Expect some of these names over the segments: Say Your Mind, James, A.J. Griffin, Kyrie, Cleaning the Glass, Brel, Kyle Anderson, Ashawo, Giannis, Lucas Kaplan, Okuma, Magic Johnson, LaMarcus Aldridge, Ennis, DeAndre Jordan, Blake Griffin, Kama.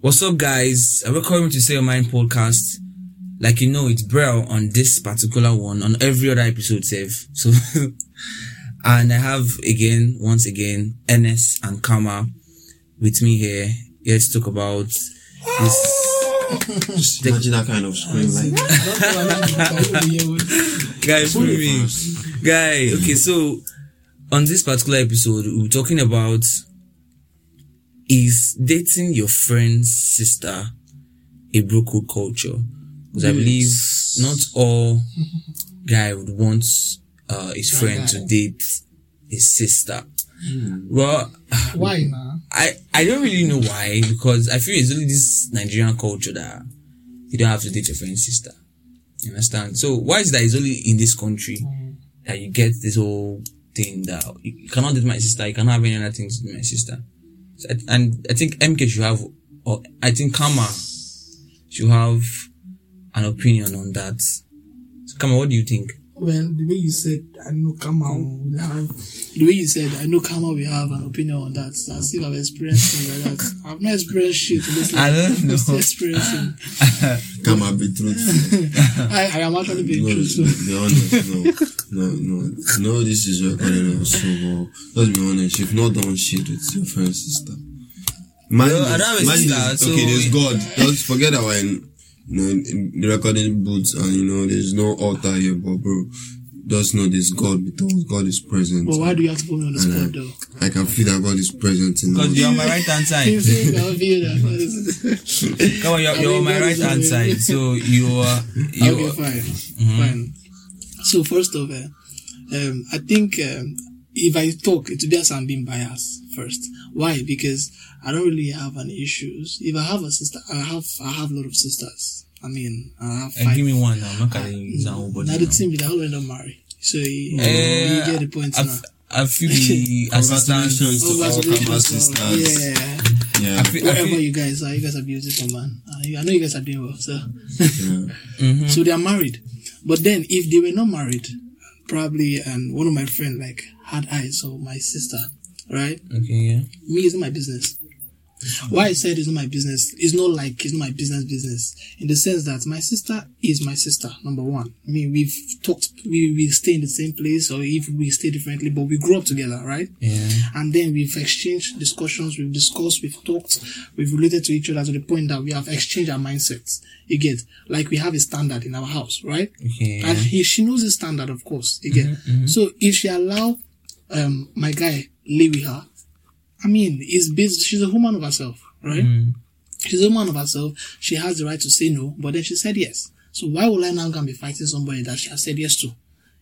What's up, guys? Welcome to Say Your Mind podcast. Like you know, it's Brel on this particular one, on every other episode, save. So, and I have once again, Ennis and Kama with me here. Let's talk about this. Imagine that kind of scream, like. Guys, guy. Okay, so on this particular episode, we're talking about. Is dating your friend's sister a brokehood culture? Because I believe not all guy would want his friend to date his sister. Well, why, man? I don't really know why, because I feel it's only this Nigerian culture that you don't have to date your friend's sister. You understand? So why is that? It's only in this country that you get this whole thing that you cannot date my sister. You cannot have any other thing to do with my sister. And I think MK should have, or I think Kama should have an opinion on that. So Kama, what do you think? Well, the way you said, I know Kama will have an opinion on that. So I still have experience something like that. I've not experienced shit. I don't know. Kama, be truthful. I am actually being truthful. Be honest, no, this is your career. So, let's be honest. You've not done shit with your friend's sister. Sister, okay, there's God. Just forget that one. In the recording booths, and there's no altar here, but bro, just know there's God because God is present. But why do you have to put me on the spot though? I can feel that God is present in because you're on my right hand side. Come on, you're on my right hand side, so you are. Okay, fine. So first of all, I think if I talk, it would be as I'm being biased first. Why? Because I don't really have any issues. If I have a sister, I have a lot of sisters. I mean, I have five. Give me one now. I'm not carrying nobody. Now the thing is, I already don't marry. So you get the point now. I feel the assistance to all Kama sisters. Yeah. Wherever you guys are beautiful, man. I know you guys are doing well, so. Yeah. So they are married. But then, if they were not married, probably, and one of my friends, like, had eyes on my sister, right? Okay, yeah. Me, it's not my business. Why I said it's not my business, it's not like it's not my business, in the sense that my sister is my sister, number one. I mean, we've talked, we stay in the same place, or if we stay differently, but we grew up together, right? Yeah. And then we've exchanged discussions, we've discussed, we've talked, we've related to each other to the point that we have exchanged our mindsets. You get, like we have a standard in our house, right? Okay. And she knows the standard, of course, you get. Mm-hmm. So if she allow, my guy live with her, I mean, she's a woman of herself, right? Mm. She's a woman of herself. She has the right to say no, but then she said yes. So why would I now go and be fighting somebody that she has said yes to?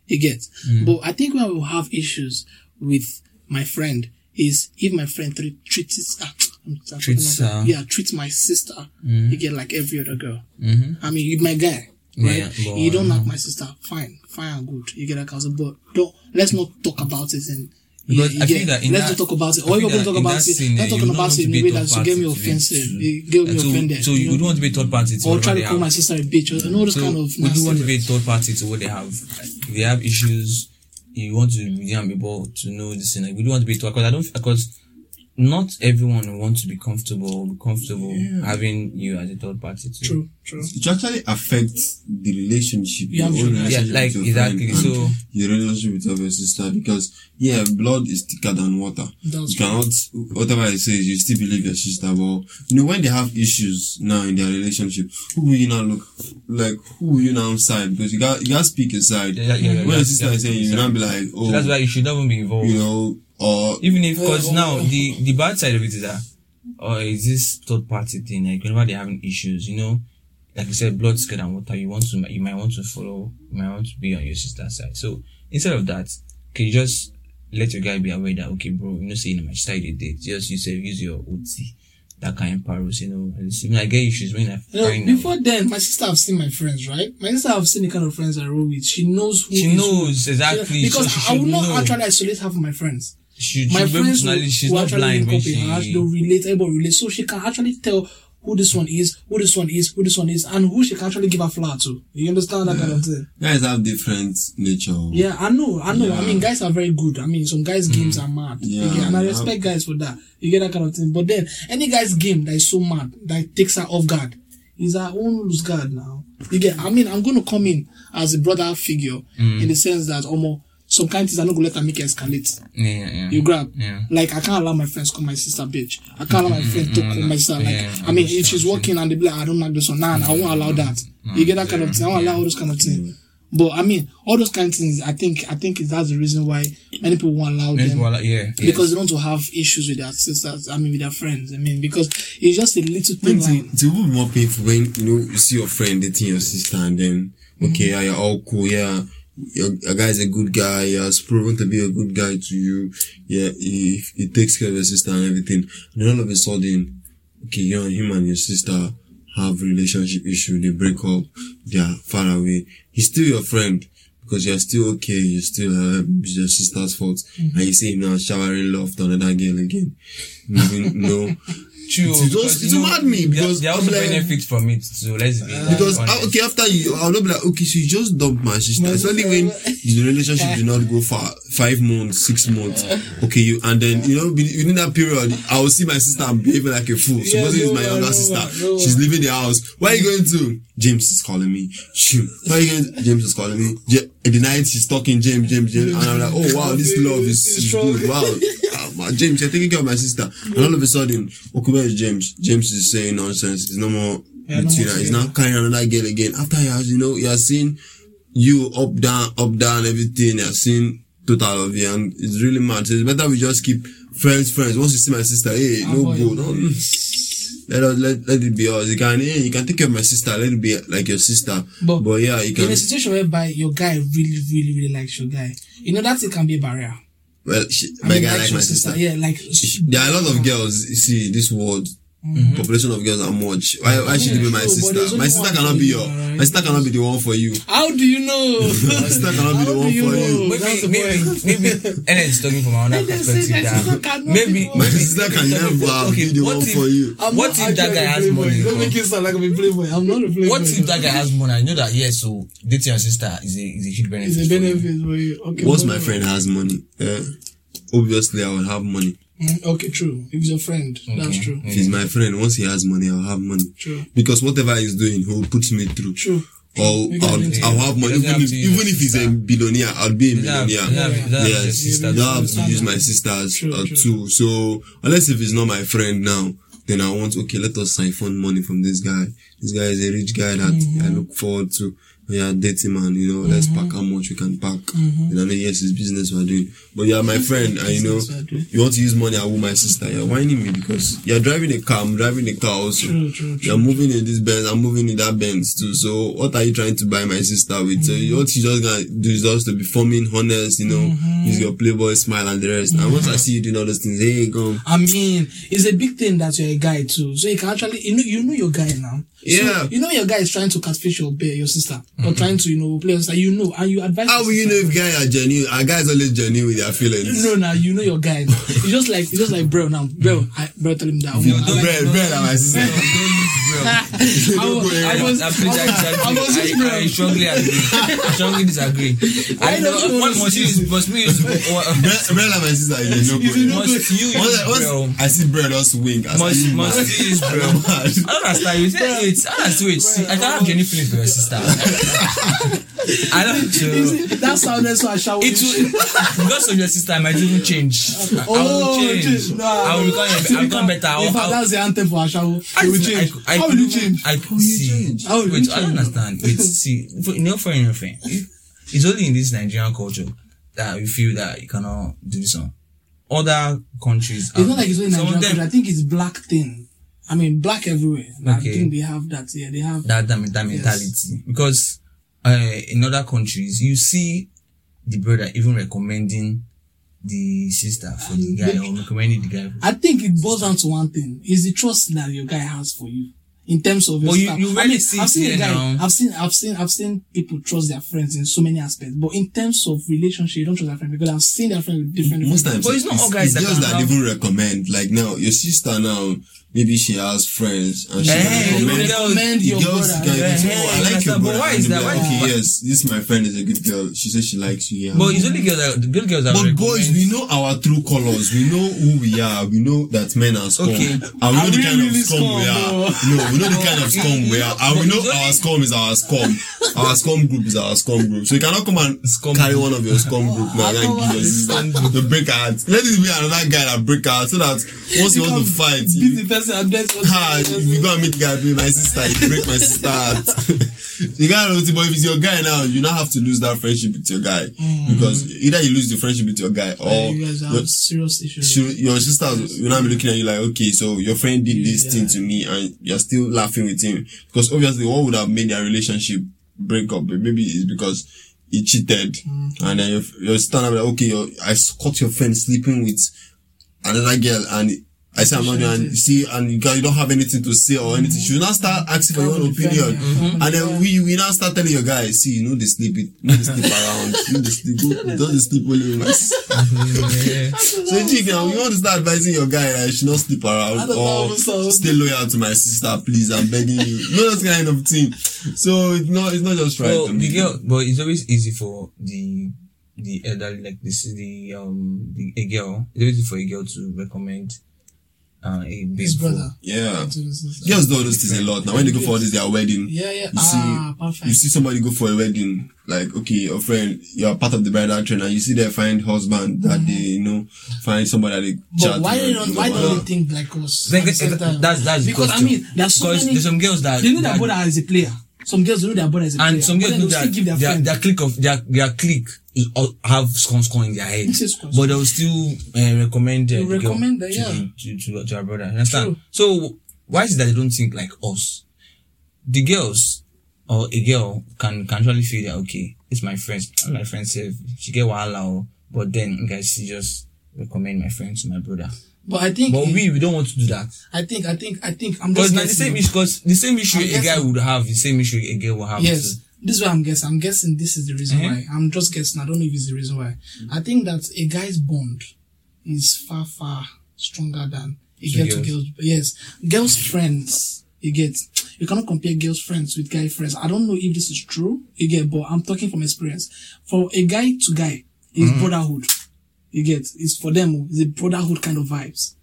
You get? Mm. But I think where I will have issues with my friend is if my friend treats my sister, you get, like every other girl. Mm-hmm. I mean, with my guy, right? Yeah, you don't like my sister, fine and good. You get that counsel, but let's not talk about it and. Because I feel that let's not talk about it. Or you're going to talk about it. Not talking about it in a way that you get me offensive. You get me offended. So you don't want to be a third party to what they have. Or try to call my sister a bitch. And all those kind of. You don't want to be a third party to what they have. If they have issues, you want to be able to know this. We don't want to be third party. Because not everyone wants to be comfortable having you as a third party too. True. It actually affects the relationship. Yeah, your own relationship like with your exactly. Friend so your relationship with your sister, because blood is thicker than water. You cannot, whatever I say, you still believe your sister. But when they have issues now in their relationship, who will you now look like? Who will you now side? Because you got speak aside. When your sister is saying, you now be like, oh, so that's why you should never be involved. Or even if, because now the bad side of it is that, or is this third party thing? Like whenever they're having issues, like you said, blood, skin, and water. You might want to follow. You might want to be on your sister's side. So instead of that, you just let your guy be aware that okay, bro, saying my sister you date. Just you say use your OT. That kind of parents, I get issues when I find out. Before then, my sister have seen my friends, right? My sister have seen the kind of friends I roll with. She knows who. She knows who. Exactly. Because so I would not actually isolate her from my friends. She's not blind when she... They'll relate, so she can actually tell who this one is, who this one is, who this one is, and who she can actually give a flower to. You understand that kind of thing? Guys have different nature. Yeah, I know. Yeah. I mean, guys are very good. I mean, some guys' games are mad. Yeah, again, and I respect guys for that. You get that kind of thing. But then, any guy's game that is so mad, that takes her off guard, is her own loose guard now. You get, I mean, I'm going to come in as a brother figure in the sense that almost some kind of things I'm not going to let her make escalate. Yeah. You grab. Yeah. Like, I can't allow my friends call my sister bitch. I can't allow my friend to call my sister. Like, I mean, if she's walking and they be like, I don't like this one. Nah, I won't allow that. You get that kind of thing. I won't allow all those kind of things. But, I mean, all those kind of things, I think that's the reason why many people won't allow them. Because they don't want to have issues with their sisters, I mean, with their friends. I mean, because it's just a little thing. It's a little more painful when, you know, you see your friend dating your sister and then, okay, you're all cool, yeah. Your guy's a good guy, he's proven to be a good guy to you, yeah, he takes care of your sister and everything. And then all of a sudden, okay, you and him and your sister have relationship issue, they break up, they are far away. He's still your friend, because you're still okay, you still have your sister's fault, and you see him now showering love to another girl again. No. True, it's mad me because they also benefit from it. So let's be because okay, after you, I'll not be like okay, so you just dump my sister. Especially when the relationship did not go for 5 months, 6 months. Okay, you and then you know within that period, I will see my sister behaving like a fool. Supposedly it's my younger sister. No. She's leaving the house. Where are you going to? James is calling me. Shoot, where are you going? James is calling me. In the night she's talking James, and I'm like, oh wow, this love is good. Wow. James, you're taking care of my sister. And all of a sudden, Okuma is James. James is saying nonsense. It's no more material. He's not carrying another girl again. After he has, you know, he has seen you up, down, everything. He has seen total of you. And it's really mad. So it's better we just keep friends. Once you see my sister, hey, let it be us. You can take care of my sister. Let it be like your sister. But yeah, you can. In a situation whereby your guy really, really, really likes your guy, you know, that it can be a barrier. Well, I like my sister. Yeah, like there are a lot of girls. You see, this world population of girls are much. Why should it be my sister? My sister cannot be my sister cannot be the one for you. How do you know? My sister cannot be the one for you. Maybe. And it's talking from another perspective. Maybe my sister can never be the one for you. What if that guy has money? Don't make it sound like I'm a playboy. I'm not a playboy. What if that guy has money? I know that. Yeah, so dating your sister is a huge benefit. It's a benefit for you. Okay. Once my friend has money, obviously I will have money. Okay, true. If he's your friend, that's true. If he's my friend, once he has money, I'll have money. True. Because whatever he's doing, he'll put me through. True. I'll have money. Even if he's a billionaire, I'll be a millionaire. Yes, I have to use my sisters too. So, unless if he's not my friend now, then I want, okay, let us siphon money from this guy. This guy is a rich guy that I look forward to. Yeah, dating man, you know, let's pack how much we can pack. And I mean, yes, it's business we're doing. But you are my friend, and you know, you want to use money, I owe my sister. You're whining me because you're driving a car, I'm driving a car also. True. You're moving in this Benz, I'm moving in that Benz too. So what are you trying to buy my sister with? So what you just gonna do is just to be forming honest, you know, use your playboy smile and the rest. And once I see you doing all those things, hey, go. I mean, it's a big thing that you're a guy too. So you can actually, you know your guy now. Yeah. So, you know your guy is trying to catfish your sister. Or trying to, you know, play us, you know, and you advise. How will you know if guys are genuine? Are guys always genuine with their feelings? No, you know your guys. It's just like Brel now. Brel tell him that. Brel, my sister. I strongly agree. I strongly disagree. I know what must you must me. Brel and my sister, you know, I see Brel also wink. Must you use Brel? I don't understand. I can't have genuine feelings for your sister. I don't know. That sounded so I shall win. Because of your sister, I might even change. I will change. No, I will become better. That's the anthem for Ashawo. I will change. How will you change? I could see. Wait, I don't understand. Wait, see. For anything. It's only in this Nigerian culture that we feel that you cannot do this on. Other countries. It's not like it's only Nigerian culture. I think it's black thing. I mean, black everywhere. I think they have that. Yeah, they have that mentality. Because in other countries, you see the brother even recommending the sister for the guy or recommending the guy. I think it boils down to one thing: is the trust that your guy has for you in terms of. But you really see it now. I've seen people trust their friends in so many aspects, but in terms of relationship, you don't trust their friends because I've seen their friends with different. Most times, but it's not all guys that just that they even recommend. Like now, your sister now. maybe she has friends and she recommend your girls. I like your brother. Why is that? Like, okay, yes, this is my friend is a good girl. She says she likes you. Yeah, but it's only girls that good girls. But boys, we know our true colors. We know who we are. We know that men are scum. Okay. And we know the kind of scum we are. No, we know the kind of scum we are. And we know our scum is our scum. Our scum group is our scum group. So you cannot come and carry one of your scum group now and give your sister the breakout. Let it be another guy that break out so that once you want to fight, you gotta meet the guy, be my sister, you break my sister out. You gotta know, but if it's your guy now, you don't have to lose that friendship with your guy. Mm. Because either you lose the friendship with your guy or you guys have serious issues. Your sister will not be looking at you like, okay, so your friend did this thing to me and you're still laughing with him. Because obviously what would have made their relationship break up? Maybe it's because he cheated. Mm. And then your sister will be like, okay, I caught your friend sleeping with another girl and I say I'm not doing, and see, and you don't have anything to say or anything. You now start asking for your own opinion, and then we now start telling your guys, see, you know they sleep it, you know they sleep around, you know they sleep, don't they sleep only with us. So you want to start advising your guy that you should not sleep around or stay loyal to my sister, please, I'm begging you. No, that kind of thing. So it's not just right. Well, but it's always easy for the elderly, like this is a girl. It's always easy for a girl to recommend. His brother. Yeah. Girls do those things a lot. Now when they go for all this, their wedding. Yeah, yeah. You see somebody go for a wedding, like, okay, your friend, you're part of the bridal train, and you see they find husband that they, find somebody that they chat. But why don't they think like us? That's because there's some girls that... They know their brother as a player. Some girls know their brother as a player. And some girls know that their clique have scone in their head, but they'll still recommend it to our brother. Understand? True. So why is it that they don't think like us? The girls or a girl can actually feel that, okay, it's my friend. My friend said she get wahala, but then guys, she just recommend my friend to my brother. But I think, we don't want to do that. I think I'm just because the same issue a guy would have, the same issue a girl will have. Yes. Too. This is what I'm guessing. I'm guessing this is the reason why. I'm just guessing. I don't know if it's the reason why. I think that a guy's bond is far, far stronger than a girl to girl. Yes. Girls' friends, you cannot compare girls' friends with guy friends. I don't know if this is true, but I'm talking from experience. For a guy to guy, it's brotherhood. It's for them, it's a brotherhood kind of vibes.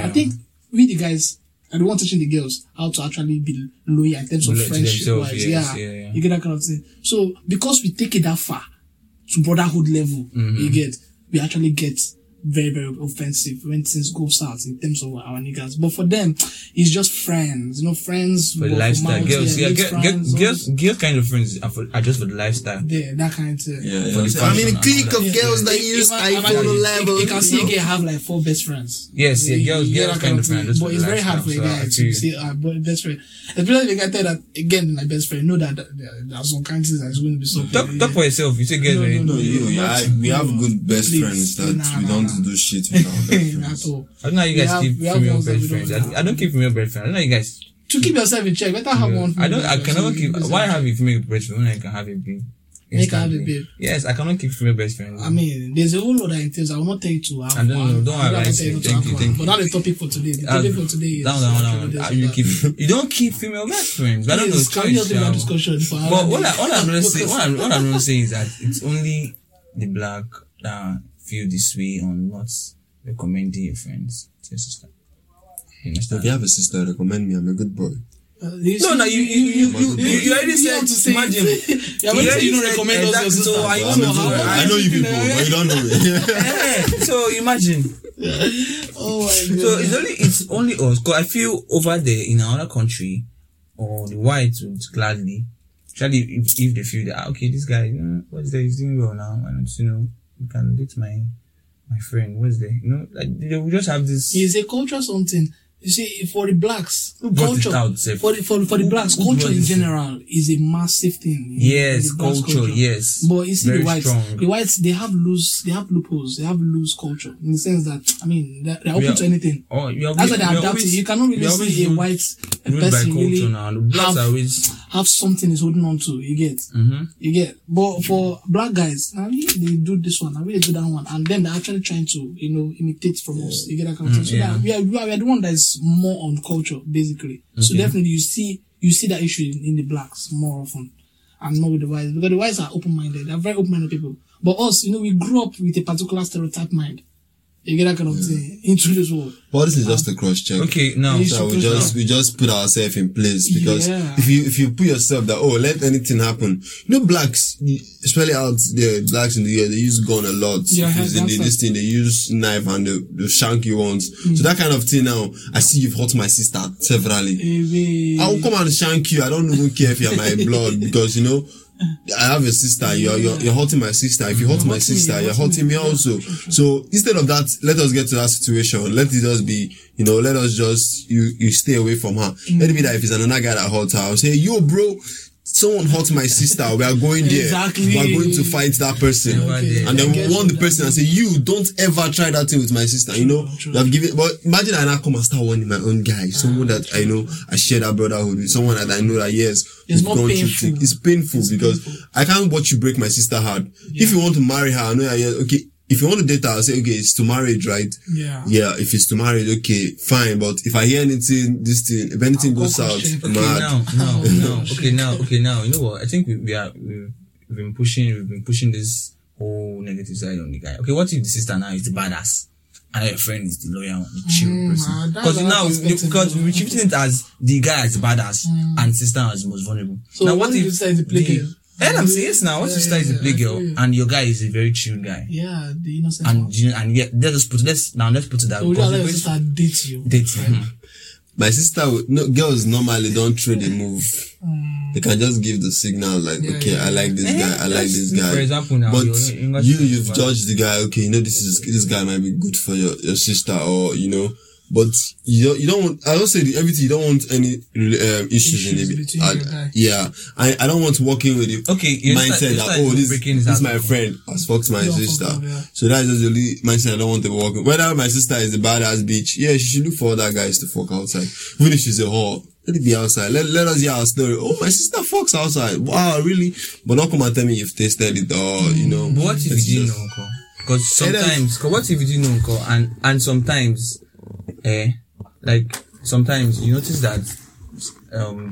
I think we the guys, I don't want teaching the girls how to actually be loyal in terms of friendship-wise. Yes, yeah. You get that kind of thing. So, because we take it that far to brotherhood level, we actually get very, very offensive when things go south in terms of our niggas. But for them, it's just friends. Friends for the lifestyle. Girls, girls kind of friends are just for the lifestyle. Yeah, that kind of thing. I mean, a clique of girls that use iPhone level. You can see a girl have like 4 best friends. Yes, girls kind of friends. But it's very hard for a guy to see our best friend. Especially if I tell that, again, my best friend, know that there are some kinds that is going to be so. Talk for yourself. You say girls, no, we have good best friends that we don't do shit with our best friends. I don't know how you guys keep female best friends. I don't keep female best friends. I don't know how you guys to keep yourself in check. Better have one. I can never keep. Why have a female best friend when I can have a babe? I can have a babe. Yes, I cannot keep female best friends. I mean, there's a whole lot of things. I will not tell you to have. I don't have. Thank you. But that's the topic for today. The topic for today is you don't keep female best friends. I don't know. Can we just have a discussion? But what I'm going to say is that it's only the black that feel this way on not recommending your friends to your sister. If you have a sister, recommend me. I'm a good boy. You already said. Imagine. You don't recommend us your sister. I know you people, but you don't know it. So imagine. Oh my God. So it's only us. Cause I feel over there in another country, or the whites would gladly, especially if they feel that this guy, what's there? He's doing well now. I don't you can date my friend. What's there? They will just have this. It's a culture something. You see, for the blacks, culture, for the blacks, culture in general is a massive thing. Yes, culture, yes. But you see the whites, they have loopholes, they have loose culture in the sense that, I mean, they're open to anything. That's why they're adapted. You cannot really see a white person really have have something he's holding on to. You get, mm-hmm. you get. But for black guys, I mean, they do this one, I mean, they do that one, and then they're actually trying to, you know, imitate from us. You get that kind of thing. So yeah. we are the one that is more on culture, basically. Okay. So definitely, you see that issue in the blacks more often, and not with the whites, because the whites are open-minded. They're very open-minded people. But us, you know, we grew up with a particular stereotype mind. You get that kind of thing into this world. But this is just a cross check. Okay, now so we just put ourselves in place, because if you put yourself that, oh, let anything happen. You know, blacks, especially out there, blacks in the US, they use gun a lot. Yeah, they use knife and the shanky ones. Mm. So that kind of thing now. I see you've hurt my sister severally. I will come and shank you. I don't even care if you're my blood, because you know. I have a sister, you're hurting my sister. If you hurt my sister, you're hurting me also. So instead of that, let us get to that situation. Let it just be, you know, let us just, you stay away from her. Mm. Let it be that if it's another guy that hurt her, I'll say, yo bro, someone hurt my sister, we are going there. Exactly. We are going to fight that person. Okay. And then we warn the person and say, you don't ever try that thing with my sister. You know, I've given, but imagine I now come and start warning my own guy. Someone that I know, I share that brotherhood with, someone that I know that it's more painful. It's painful because I can't watch you break my sister's heart. Yeah. If you want to marry her, I know okay. If you want to date her, I'll say, okay, it's to marriage, right? Yeah. Yeah, if it's to marriage, okay, fine. But if I hear anything, if anything goes out, mad. Okay, now, you know what? I think we've been pushing this whole negative side on the guy. Okay, what if the sister now is the badass? And your friend is the loyal, the chill person. Because now, we're treating it as the guy as the badass and sister as the most vulnerable. So now, what if the sister is the player? And I'm saying yes now. Once you start as a playgirl and your guy is a very chill guy, the innocent and you know, and let's put it that. So would you let your sister date you? My sister, girls normally don't truly move. They can just give the signal like, I like this guy. I like this guy. For example, now, but you've judged the guy. Okay, you know this guy might be good for your sister, or you know. But you don't want, I don't say everything, you don't want any issues in it. Yeah. I don't want to walk in with the mindset that, this is my friend, has fucked my sister. So that's just the only mindset I don't want to walk in. Whether my sister is a badass bitch, yeah, she should look for other guys to fuck outside. Even if she's a whore, let it be outside. Let us hear our story. Oh, my sister fucks outside. Wow, really? But don't come and tell me you've tasted it or, you know. But what if you didn't know, Uncle? Because sometimes, what if you didn't know, Uncle? And sometimes, sometimes you notice that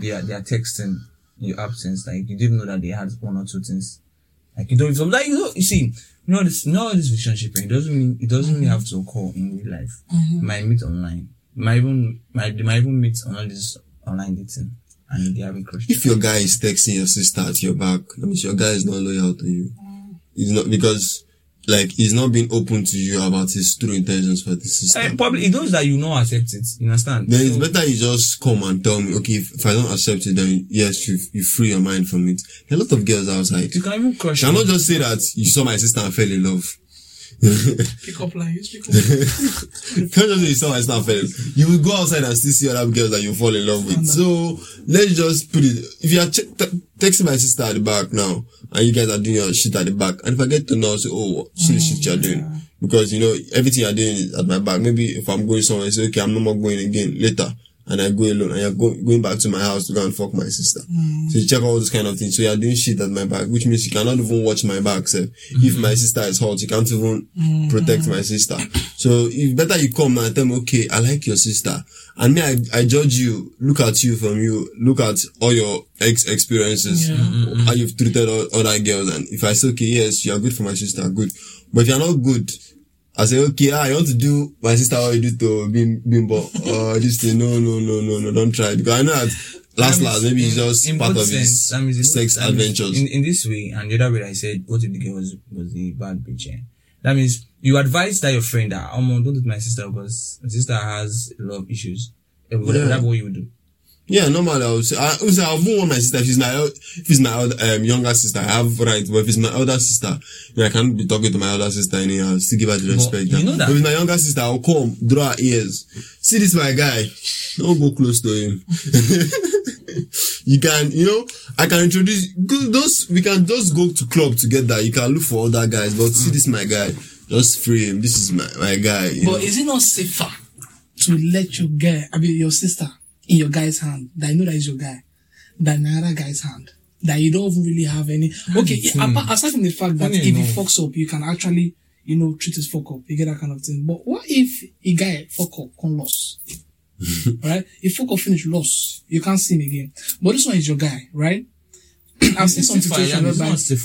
they are texting your absence. Like you didn't know that they had one or two things. Like you see, this relationship thing doesn't mean have to occur in real life. Mm-hmm. Might meet online. Might even meet on all this online dating. And they having crush. If your guy is texting your sister at your back, that means your guy is not loyal to you. It's not because. Like, he's not being open to you about his true intentions for this system. Probably, it knows that you don't accept it. You understand? Then it's better you just come and tell me, okay, if I don't accept it, then yes, you free your mind from it. There are a lot of girls outside. You can even crush them. Cannot just say that you saw my sister and fell in love. Pick up line, speak up. Can't just say you saw my sister and fell in love. You will go outside and still see other girls that you fall in love with. So, let's just put it, if you are texting my sister at the back now, and you guys are doing your shit at the back. And if I get to know, say, oh, see the shit you're doing. Because, you know, everything you're doing is at my back. Maybe if I'm going somewhere, I say, okay, I'm no more going again later. And I go alone. And you're going back to my house to go and fuck my sister. Mm. So you check all those kind of things. So you're doing shit at my back, which means you cannot even watch my back. So if my sister is hot, you can't even protect my sister. So it's better you come and tell me, okay, I like your sister. And me, I judge you, look at you from you, look at all your experiences, how you've treated other girls. And if I say, okay, yes, you are good for my sister, good. But if you're not good, I say, okay, I want to do my sister what you do to Bimbo. This thing, no, don't try. Because I know that last, maybe it's just part of his sex adventures. In this way, and the other way I said, what if the girl was the bad bitch? Eh? That means you advise that your friend that don't do my sister because my sister has a lot of issues. That's what you would do. Yeah, normally I would say I won't want my sister. If it's my younger sister, I have rights. But if it's my older sister, I can't be talking to my older sister and I'll still give her the respect. You know that. But if it's my younger sister, I'll come, draw her ears. See this my guy. Don't go close to him. You can, I can introduce those. We can just go to club together. You can look for other guys, but see this my guy. Just free him. This is my guy. But is it not safer to let your sister in your guy's hand that you know that is your guy than another guy's hand. That you don't really have any... Okay, aside from the fact that if he fucks up, you can actually, you know, treat his fuck up. You get that kind of thing. But what if a guy fuck up, come loss? Right? If fuck up, finish, loss. You can't see him again. But this one is your guy, right? I've seen some situation whereby... I've seen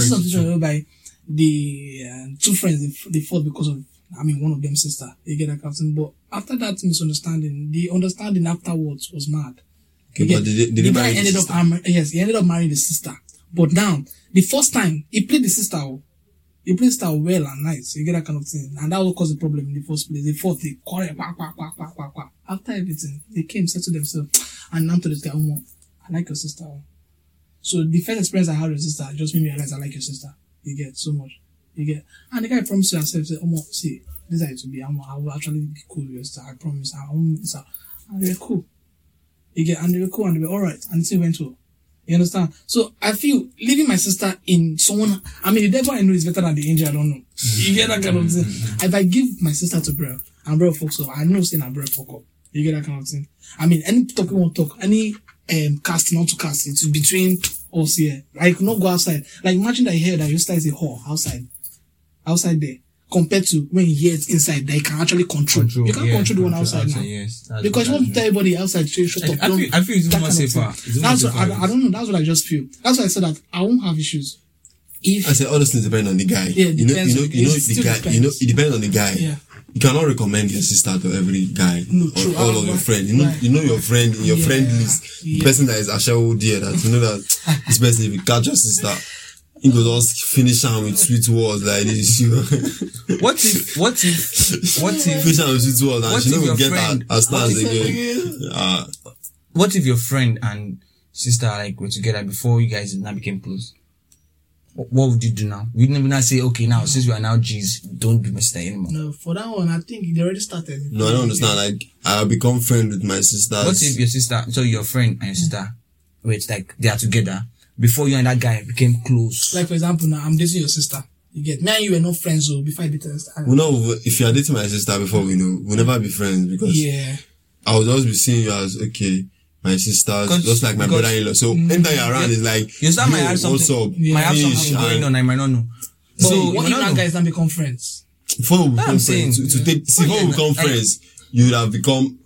some situation whereby the two friends, they fought because of... I mean, one of them sister. You get that kind of thing. But after that misunderstanding, the understanding afterwards was mad. Okay, but the guy ended up he ended up marrying the sister. But now, the first time he played the sister, well and nice. You get that kind of thing, and that will cause a problem in the first place. The fourth, they quarrel, after everything, they came, said to themselves, and now to this guy, I like your sister. So the first experience I had with sister just made me realize I like your sister. You get so much. You get, and the guy promised to himself, said, see, this is how it will be. I will actually be cool with your sister. I promise. I won't miss her. And they're cool. You get, and they were cool, and they were alright, and it still went through. You understand? So, I feel, leaving my sister in someone, I mean, the devil I know is better than the angel I don't know. You get that kind of thing? If I give my sister to Brel, and Brel fucks up, I know saying that Brel fuck up. You get that kind of thing? I mean, any talking won't talk, any, casting not to cast, it's between us here. Like, not go outside. Like, imagine that you hear that your sister is a whore outside there. Compared to when he hears inside, that he can actually control. You can't control the one outside now. Yes, because you want to tell everybody outside, shut up. I feel it's more safer. I don't know. That's what I just feel. That's why I said that I won't have issues. If I said all those things depend on the guy. Yeah, it depends on the guy. Yeah. You cannot recommend your sister to every guy or all of your friends. You know your friend in your friend list. The person that is Ashawo dear, that you know that this person, if you catch your sister, he could just finish him with sweet words like this. What if finish him with sweet words and she never get her stars again? What if your friend and sister were together before you guys now became close? What would you do now? We'd never now say, okay, now since we are now G's, don't do my sister anymore. No, for that one, I think they already started. No, I don't understand. I'll become friend with my sister. What if your sister? So your friend and your sister, wait, they are together. Before you and that guy became close. Like, for example, now I'm dating your sister. You get me and you were not friends, though, before I dated her sister. We know if you are dating my sister before, we'll never be friends because I would always be seeing you as, okay, my sister, just like my brother-in-law. So, anytime you're around, it's like, you might have something going on, I might not know. But so, what if that guy is not become friends? Before we become friends, you would have become,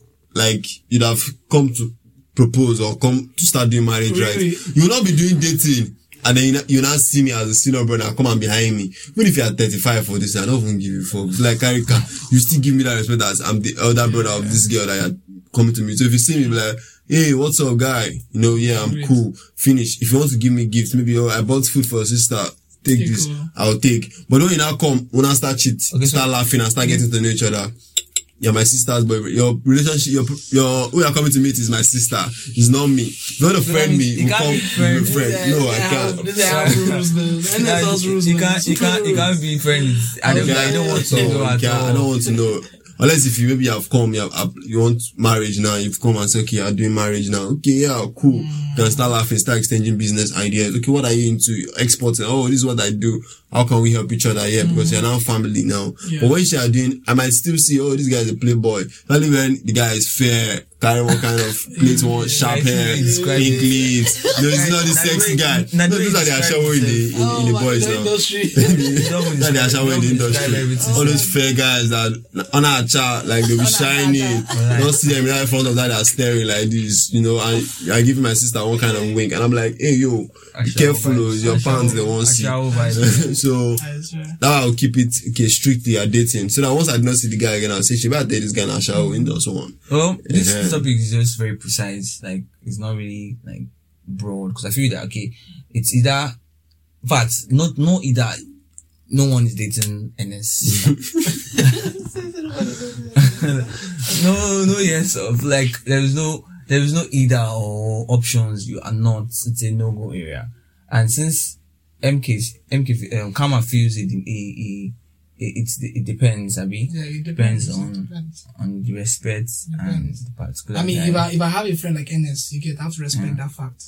you'd have come to propose or come to start doing marriage right. You will not be doing dating and then you not see me as a senior brother come and behind me. Even if you are 35 for this, I don't even give you fuck. Like Karika, you still give me that respect as I'm the elder brother of this girl that you are coming to me. So if you see me, be like, hey, what's up, guy? You know, I'm cool. Finish. If you want to give me gifts, maybe, I bought food for your sister. Take this. Cool. I'll take. But when you now come, when I start cheating, start laughing and start getting to know each other. Yeah, my sister's boyfriend. Your relationship, who you're coming to meet is my sister. It's not me. Not a friend me. You can't be friend. No, I can't. This is our rules, though. NSL's rules. You can't be friends. I don't want to know at all. I don't want to know. Unless if you have come, you want marriage now. You've come and said, okay, I'm doing marriage now. Okay, yeah, cool. You can start laughing, start exchanging business ideas. Okay, what are you into? Exporting. Oh, this is what I do. How can we help each other here? Because you're now family now. Yeah. But when you are doing, I might still see, oh, this guy is a playboy. Only when the guy is fair, carry one kind of plate, one sharp hair, pink lips. No, it's not the sexy guy. No, these are the Ashawo in the boys now. That the Ashawo in the industry. All those fair guys that on our chat, they'll be shining. Don't see them right in front of that are staring like this, you know. And I give my sister one kind of wink, and I'm like, hey, yo, be careful, your pants they won't see. So now I'll keep it strictly at dating. So that once I do not see the guy again, I'll say, she better date this guy in Ashawo window or so on. Well, this topic is just very precise. It's not really broad, because I feel that it's either, but not either. No one is dating Ennis. No, yes, there is no either or options. You are not. It's a no go area, and since Kama feels it. It depends, Abi. Yeah, it depends on the respect and the particular. I mean, if I have a friend like Ennis, I have to respect that fact.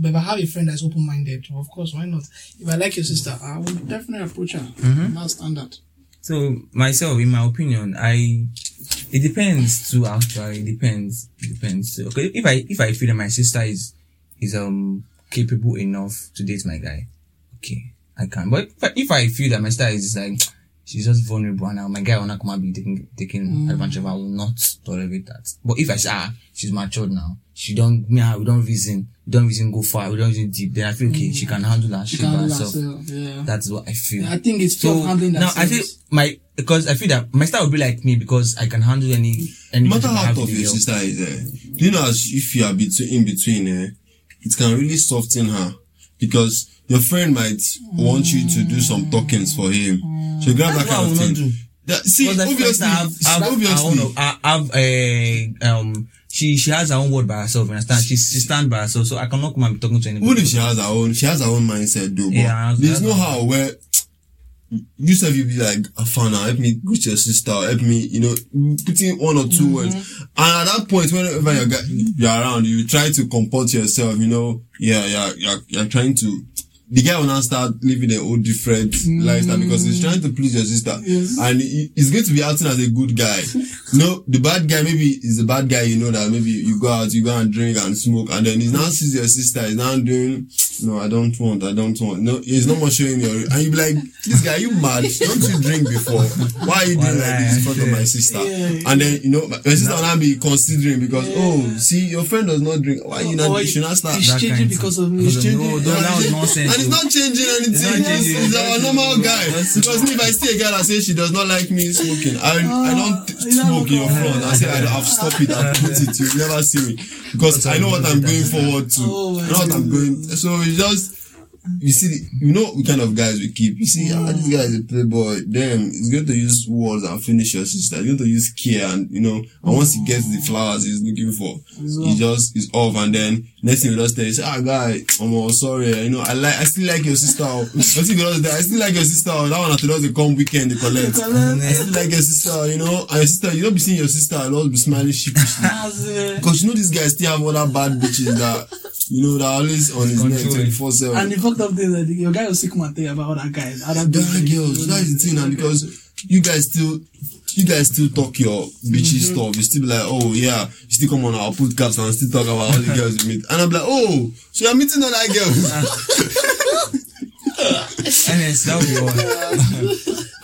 But if I have a friend that's open-minded, of course, why not? If I like your sister, I would definitely approach her. That's standard. So myself, in my opinion, it depends too. Actually, it depends. Okay, if I feel that my sister is is capable enough to date my guy, okay, I can. But if I feel that my style is like she's just vulnerable and now my guy wanna come and be taking advantage of her, I will not tolerate that. But if I say she's matured now, we don't reason go far, we don't reason deep, then I feel okay, she can handle that shit by herself. Yeah. That's what I feel. I think it's tough handling that. Now I feel because I feel that my style will be like me because I can handle any matter how tough your sister is, you know, as if you are in between, it can really soften her because your friend might want you to do some talkings for him. So grab that kind of thing. Obviously, she has her own word by herself. You understand? She stands by herself. So I cannot come and be talking to anybody. What if she has her own mindset though? But yeah, there's no how where yourself you be like, Afana, help me greet your sister, help me, you know, putting one or two words. And at that point, whenever you're around, you try to comport yourself, you know, you're trying to, the guy will now start living a whole different lifestyle because he's trying to please your sister. Yes. And he's going to be acting as a good guy. No, the bad guy maybe is a bad guy, you know, that maybe you go out, you go and drink and smoke, and then he now sees your sister, he's now doing, no, I don't want. No, he's not more showing your, and you be like, this guy, you mad? Don't you drink before? Why are you doing like this in front of my sister? Yeah. And then, you know, my sister will now be considering because, see, your friend does not drink. Why you not, you should not start. He's changing because of me. No, that was nonsense. It's not changing anything. He's our normal guy. Because if I see a girl that says she does not like me smoking, I don't smoke in your front. I say I've stopped it. I've put it. You'll never see me because I know what I'm going forward to. I know what I'm going. So it's just you know the kind of guys we keep. You see, this guy is a playboy. Damn, he's going to use words and finish your sister. He's going to use care and you know. And once he gets the flowers he's looking for, he's off. And then next thing he just tell you, say, guy, I'm sorry. You know, I still like your sister. I still like your sister. That one after that they come weekend, they collect. I still like your sister. You know, and your sister, you don't be seeing your sister. I'll always be smiling sheepishly because you know these guys still have other bad bitches that. You know, they're always on his neck 24/7. And the fucked up thing is that your guy will sick man tell you about other guys, other girls. That's the thing, and because you guys still talk your bitchy stuff. You still be like, oh yeah, you still come on our podcast and still talk about all the girls you meet. And I'm like, oh, so you're meeting other girls. Ennis, that'll be all.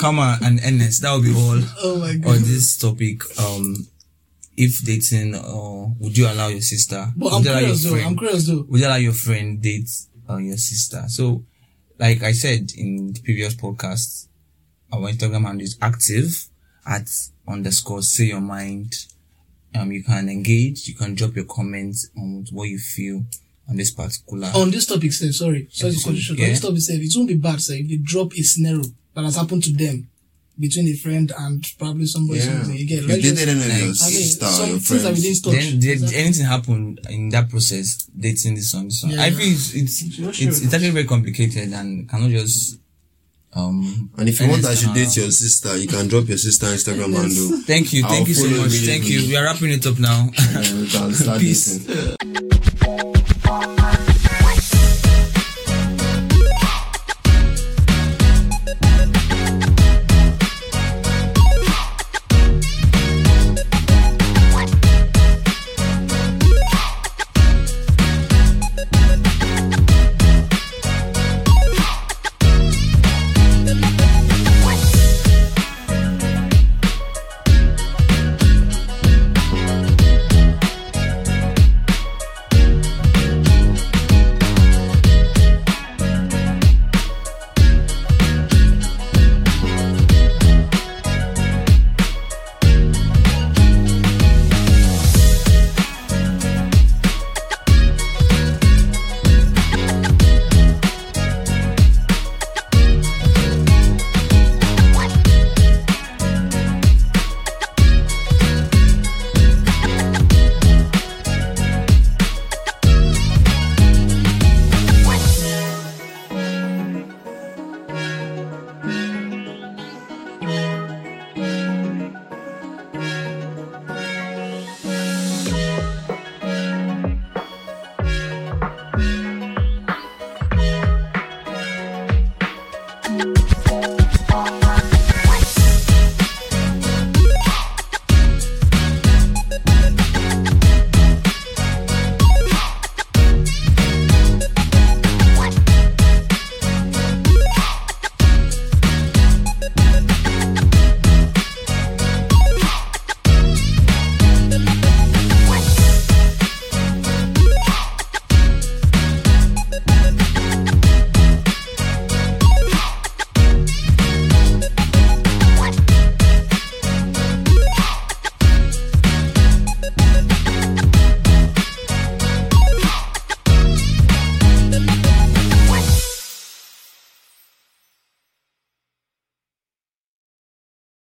Kama and Ennis, that'll be all. Oh my god. On this topic, if dating, would you allow your sister? But would you allow your friend date your sister? So, like I said in the previous podcast, our Instagram handle is active @_sayyourmind. You can engage. You can drop your comments on what you feel on this particular topic. On this topic, it won't be bad, sir, if they drop a scenario that has happened to them. Between a friend and probably somebody, something you get. Like you didn't know your sister or your friends. Did anything happen in that process? Dating this on this one. Yeah, I feel it's actually very complicated and cannot just. And if you want, I should date your sister. You can drop your sister Instagram handle. Thank you so much. Thank you. We are wrapping it up now. Peace.